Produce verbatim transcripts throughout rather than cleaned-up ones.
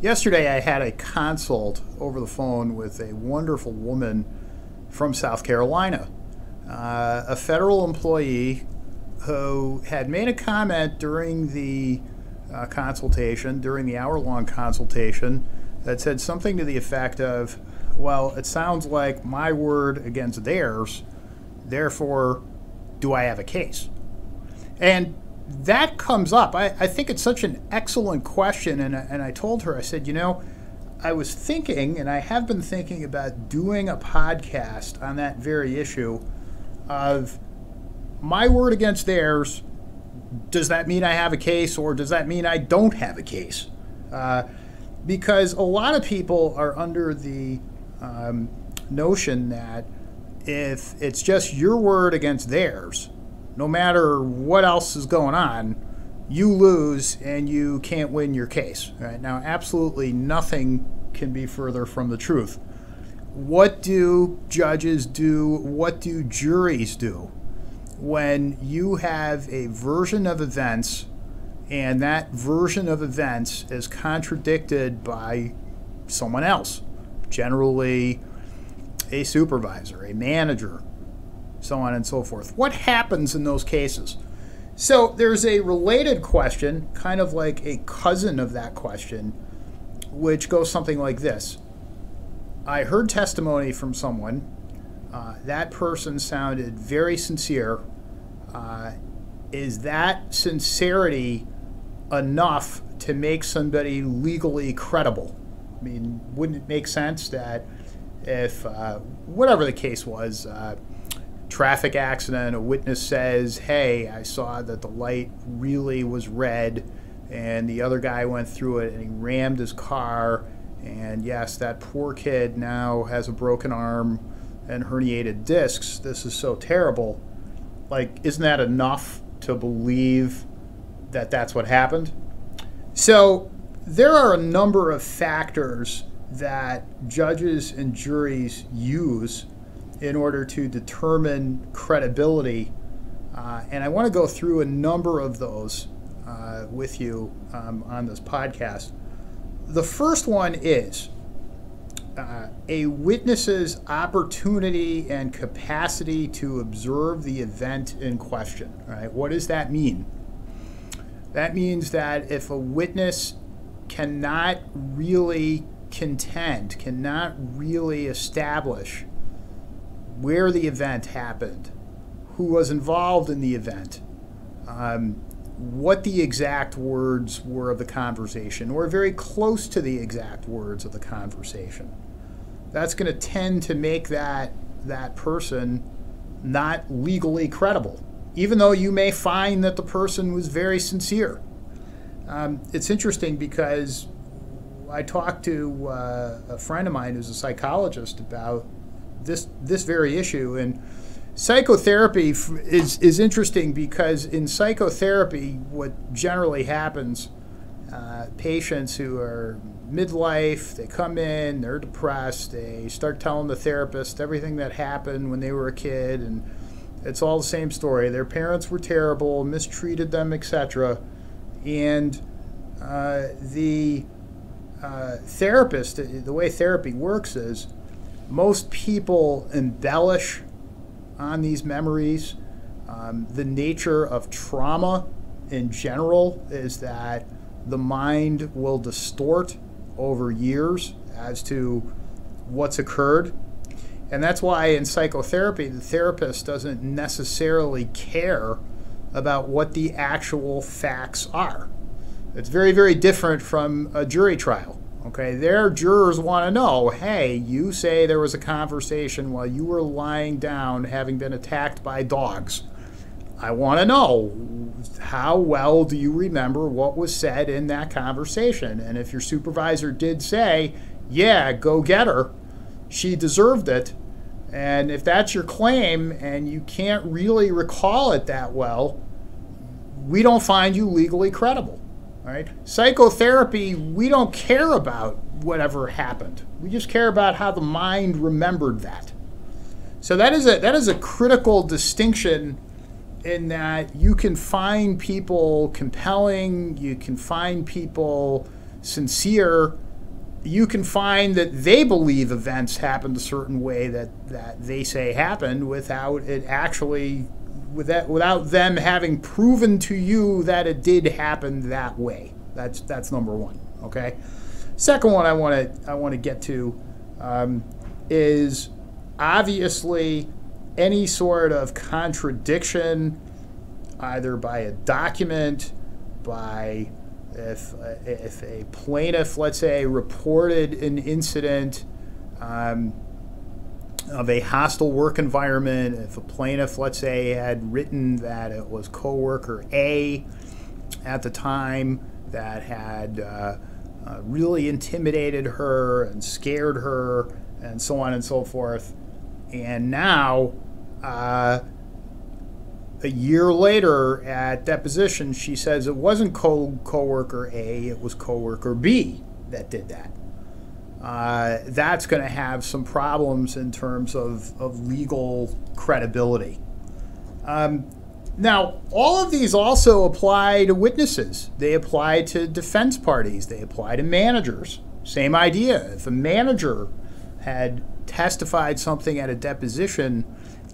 Yesterday I had a consult over the phone with a wonderful woman from South Carolina, uh, a federal employee who had made a comment during the uh, consultation, during the hour-long consultation, that said something to the effect of, well, it sounds like my word against theirs, therefore, do I have a case? And that comes up. I, I think it's such an excellent question, and I, and I told her, I said, you know, I was thinking, and I have been thinking about doing a podcast on that very issue of my word against theirs. Does that mean I have a case, or does that mean I don't have a case? Uh, because a lot of people are under the um, notion that if it's just your word against theirs, no matter what else is going on, you lose and you can't win your case. Right? Now, absolutely nothing can be further from the truth. What do judges do? What do juries do when you have a version of events and that version of events is contradicted by someone else, generally a supervisor, a manager, so on and so forth? What happens in those cases? So there's a related question, kind of like a cousin of that question, which goes something like this. I heard testimony from someone. Uh, that person sounded very sincere. Uh, is that sincerity enough to make somebody legally credible? I mean, wouldn't it make sense that if uh, whatever the case was, uh, traffic accident, a witness says, hey, I saw that the light really was red and the other guy went through it and he rammed his car, and yes, that poor kid now has a broken arm and herniated discs. This is so terrible. Like, isn't that enough to believe that that's what happened? So there are a number of factors that judges and juries use in order to determine credibility. Uh, and I want to go through a number of those uh, with you um, on this podcast. The first one is uh, a witness's opportunity and capacity to observe the event in question. Right? What does that mean? That means that if a witness cannot really contend, cannot really establish where the event happened, who was involved in the event, um, what the exact words were of the conversation, or very close to the exact words of the conversation, that's going to tend to make that, that person not legally credible, even though you may find that the person was very sincere. Um, it's interesting because I talked to uh, a friend of mine who's a psychologist about this this very issue, and psychotherapy is is interesting because in psychotherapy, what generally happens, uh, patients who are midlife, they come in, they're depressed, they start telling the therapist everything that happened when they were a kid, and it's all the same story. Their parents were terrible, mistreated them, et cetera. And uh, the Uh, therapist, the way therapy works is most people embellish on these memories. Um, the nature of trauma in general is that the mind will distort over years as to what's occurred. And that's why in psychotherapy, the therapist doesn't necessarily care about what the actual facts are. It's very, very different from a jury trial, okay? Their jurors want to know, hey, you say there was a conversation while you were lying down having been attacked by dogs. I want to know, how well do you remember what was said in that conversation? And if your supervisor did say, yeah, go get her, she deserved it, and if that's your claim and you can't really recall it that well, we don't find you legally credible. Right? Psychotherapy, we don't care about whatever happened. We just care about how the mind remembered that. So that is a that is a critical distinction, in that you can find people compelling, you can find people sincere, you can find that they believe events happened a certain way that, that they say happened without it actually, without, without them having proven to you that it did happen that way. That's, that's number one, okay? Second one I want to I want to get to um, is obviously any sort of contradiction, either by a document, by if uh, if a plaintiff, let's say, reported an incident um, of a hostile work environment. If a plaintiff, let's say, had written that it was coworker A at the time that had uh, uh, really intimidated her and scared her, and so on and so forth, and now, uh, a year later at deposition, she says it wasn't co coworker A, it was coworker B that did that. Uh, that's going to have some problems in terms of, of legal credibility. Um, now, all of these also apply to witnesses. They apply to defense parties. They apply to managers. Same idea. If a manager had testified something at a deposition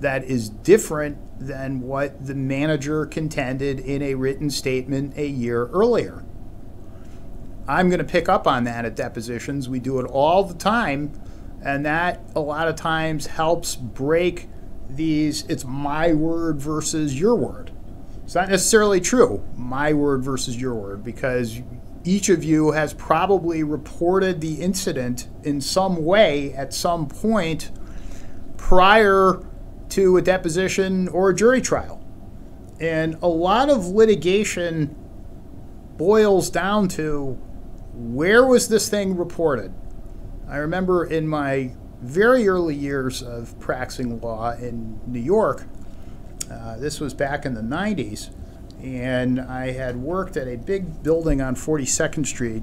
that is different than what the manager contended in a written statement a year earlier, I'm going to pick up on that at depositions. We do it all the time, and that a lot of times helps break these, it's my word versus your word. It's not necessarily true, my word versus your word, because each of you has probably reported the incident in some way at some point prior to a deposition or a jury trial. And a lot of litigation boils down to, where was this thing reported? I remember in my very early years of practicing law in New York, uh, this was back in the nineties, and I had worked at a big building on forty-second Street,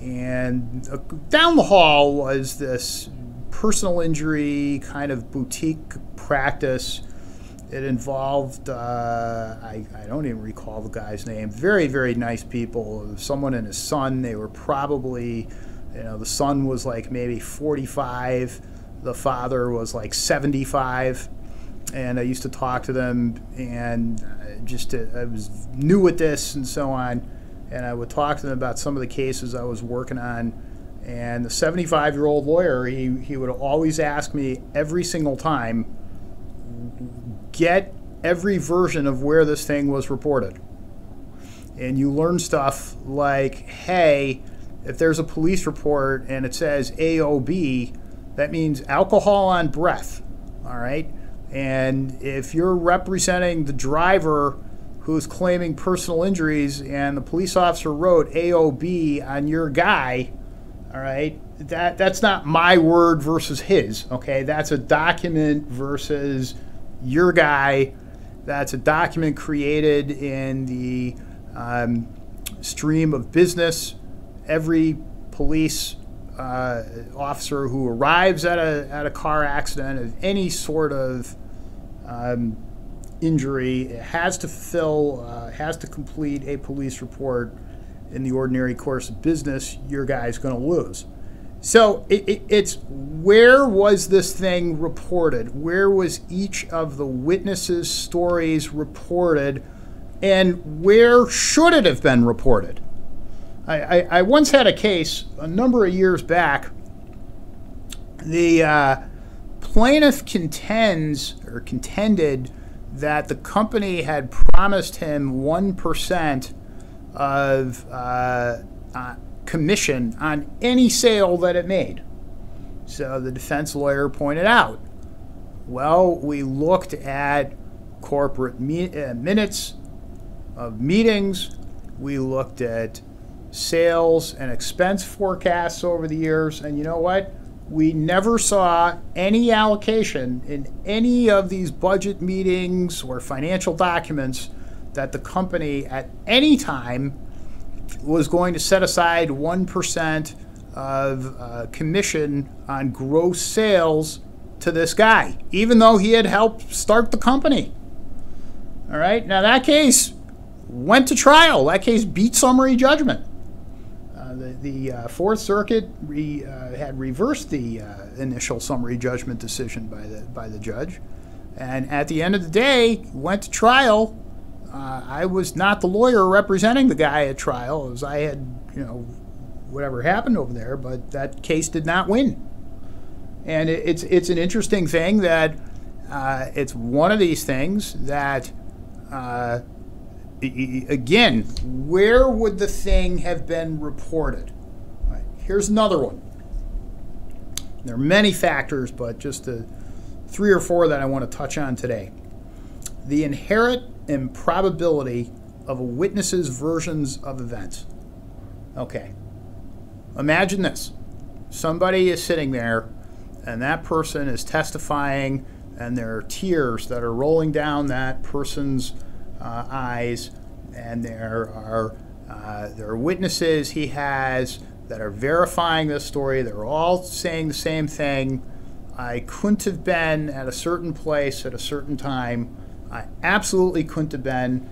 and down the hall was this personal injury kind of boutique practice. It involved, uh, I, I don't even recall the guy's name, very, very nice people, someone and his son. They were probably, you know, the son was like maybe forty-five, the father was like seventy-five. And I used to talk to them, and just to, I was new at this and so on, and I would talk to them about some of the cases I was working on. And the seventy-five-year-old lawyer, he, he would always ask me every single time, get every version of where this thing was reported. And you learn stuff like, hey, if there's a police report and it says A O B, that means alcohol on breath, all right? And if you're representing the driver who's claiming personal injuries and the police officer wrote A O B on your guy, all right, that, that's not my word versus his, okay? That's a document versus your guy. That's a document created in the um, stream of business. Every police uh, officer who arrives at a, at a car accident of any sort of Um, injury has to fill, uh, has to complete a police report in the ordinary course of business. Your guy's going to lose. So it, it, it's where was this thing reported? Where was each of the witnesses' stories reported, and where should it have been reported? I, I, I once had a case a number of years back. The uh, plaintiff contends or contended that the company had promised him one percent of uh, uh, commission on any sale that it made. So the defense lawyer pointed out, well, we looked at corporate me uh, minutes of meetings, we looked at sales and expense forecasts over the years, and you know what? We never saw any allocation in any of these budget meetings or financial documents that the company at any time was going to set aside one percent of uh, commission on gross sales to this guy, even though he had helped start the company. All right, now that case went to trial. That case beat summary judgment. Uh, the, the uh, Fourth Circuit re, uh, had reversed the uh, initial summary judgment decision by the by the judge, and at the end of the day, went to trial. Uh, I was not the lawyer representing the guy at trial, as I had, you know, whatever happened over there. But that case did not win, and it, it's it's an interesting thing that uh, it's one of these things that. Uh, Again, where would the thing have been reported? Right, here's another one. There are many factors, but just the three or four that I want to touch on today. The inherent improbability of a witness's versions of events. Okay. Imagine this. Somebody is sitting there, and that person is testifying, and there are tears that are rolling down that person's Uh, eyes, and there are uh, there are witnesses he has that are verifying this story. They're all saying the same thing. I couldn't have been at a certain place at a certain time. I absolutely couldn't have been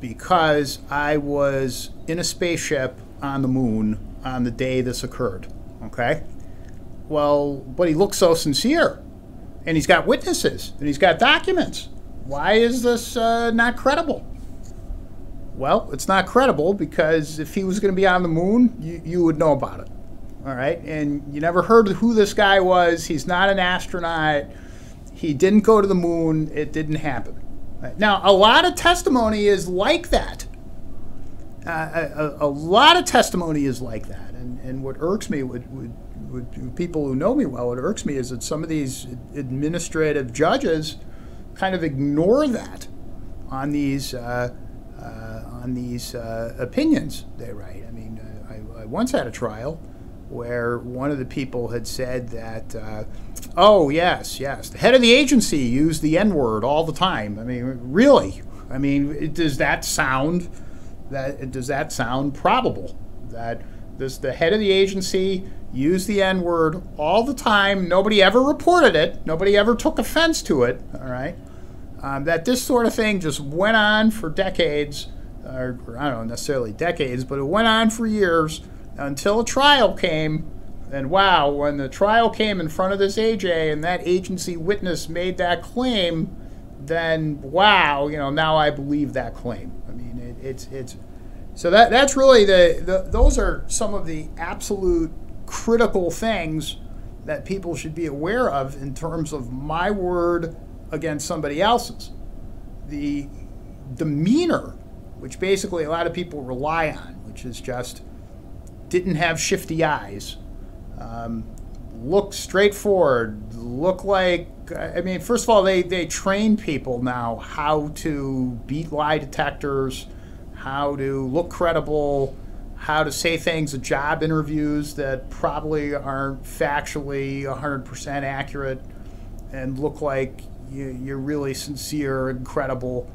because I was in a spaceship on the moon on the day this occurred. Okay? Well, but he looks so sincere, and he's got witnesses, and he's got documents. Why is this uh, not credible? Well, it's not credible because if he was going to be on the moon, you, you would know about it. All right? And you never heard who this guy was. He's not an astronaut. He didn't go to the moon. It didn't happen. Right? Now, a lot of testimony is like that. Uh, a, a lot of testimony is like that. And, and what irks me, would, would, would, people who know me well, what irks me is that some of these administrative judges kind of ignore that on these uh, uh, on these uh, opinions they write. I mean, I, I once had a trial where one of the people had said that, uh, oh yes, yes, the head of the agency used the N word all the time. I mean, really? I mean, does that sound that does that sound probable that this the head of the agency used the N word all the time? Nobody ever reported it. Nobody ever took offense to it. All right. Um, that this sort of thing just went on for decades, or, or I don't know necessarily decades, but it went on for years until a trial came. And wow, when the trial came in front of this A J and that agency witness made that claim, then wow, you know, now I believe that claim. I mean, it, it's it's so that that's really the, the those are some of the absolute critical things that people should be aware of in terms of my word against somebody else's. The demeanor, which basically a lot of people rely on, which is just didn't have shifty eyes, um, look straightforward, look like, I mean, first of all, they, they train people now how to beat lie detectors, how to look credible, how to say things at job interviews that probably aren't factually one hundred percent accurate and look like you're really sincere and credible.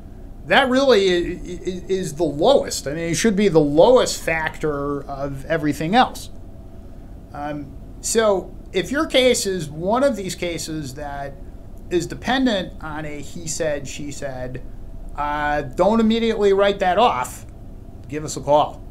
That really is the lowest. I mean, it should be the lowest factor of everything else. Um, so if your case is one of these cases that is dependent on a he said, she said, uh, don't immediately write that off. Give us a call.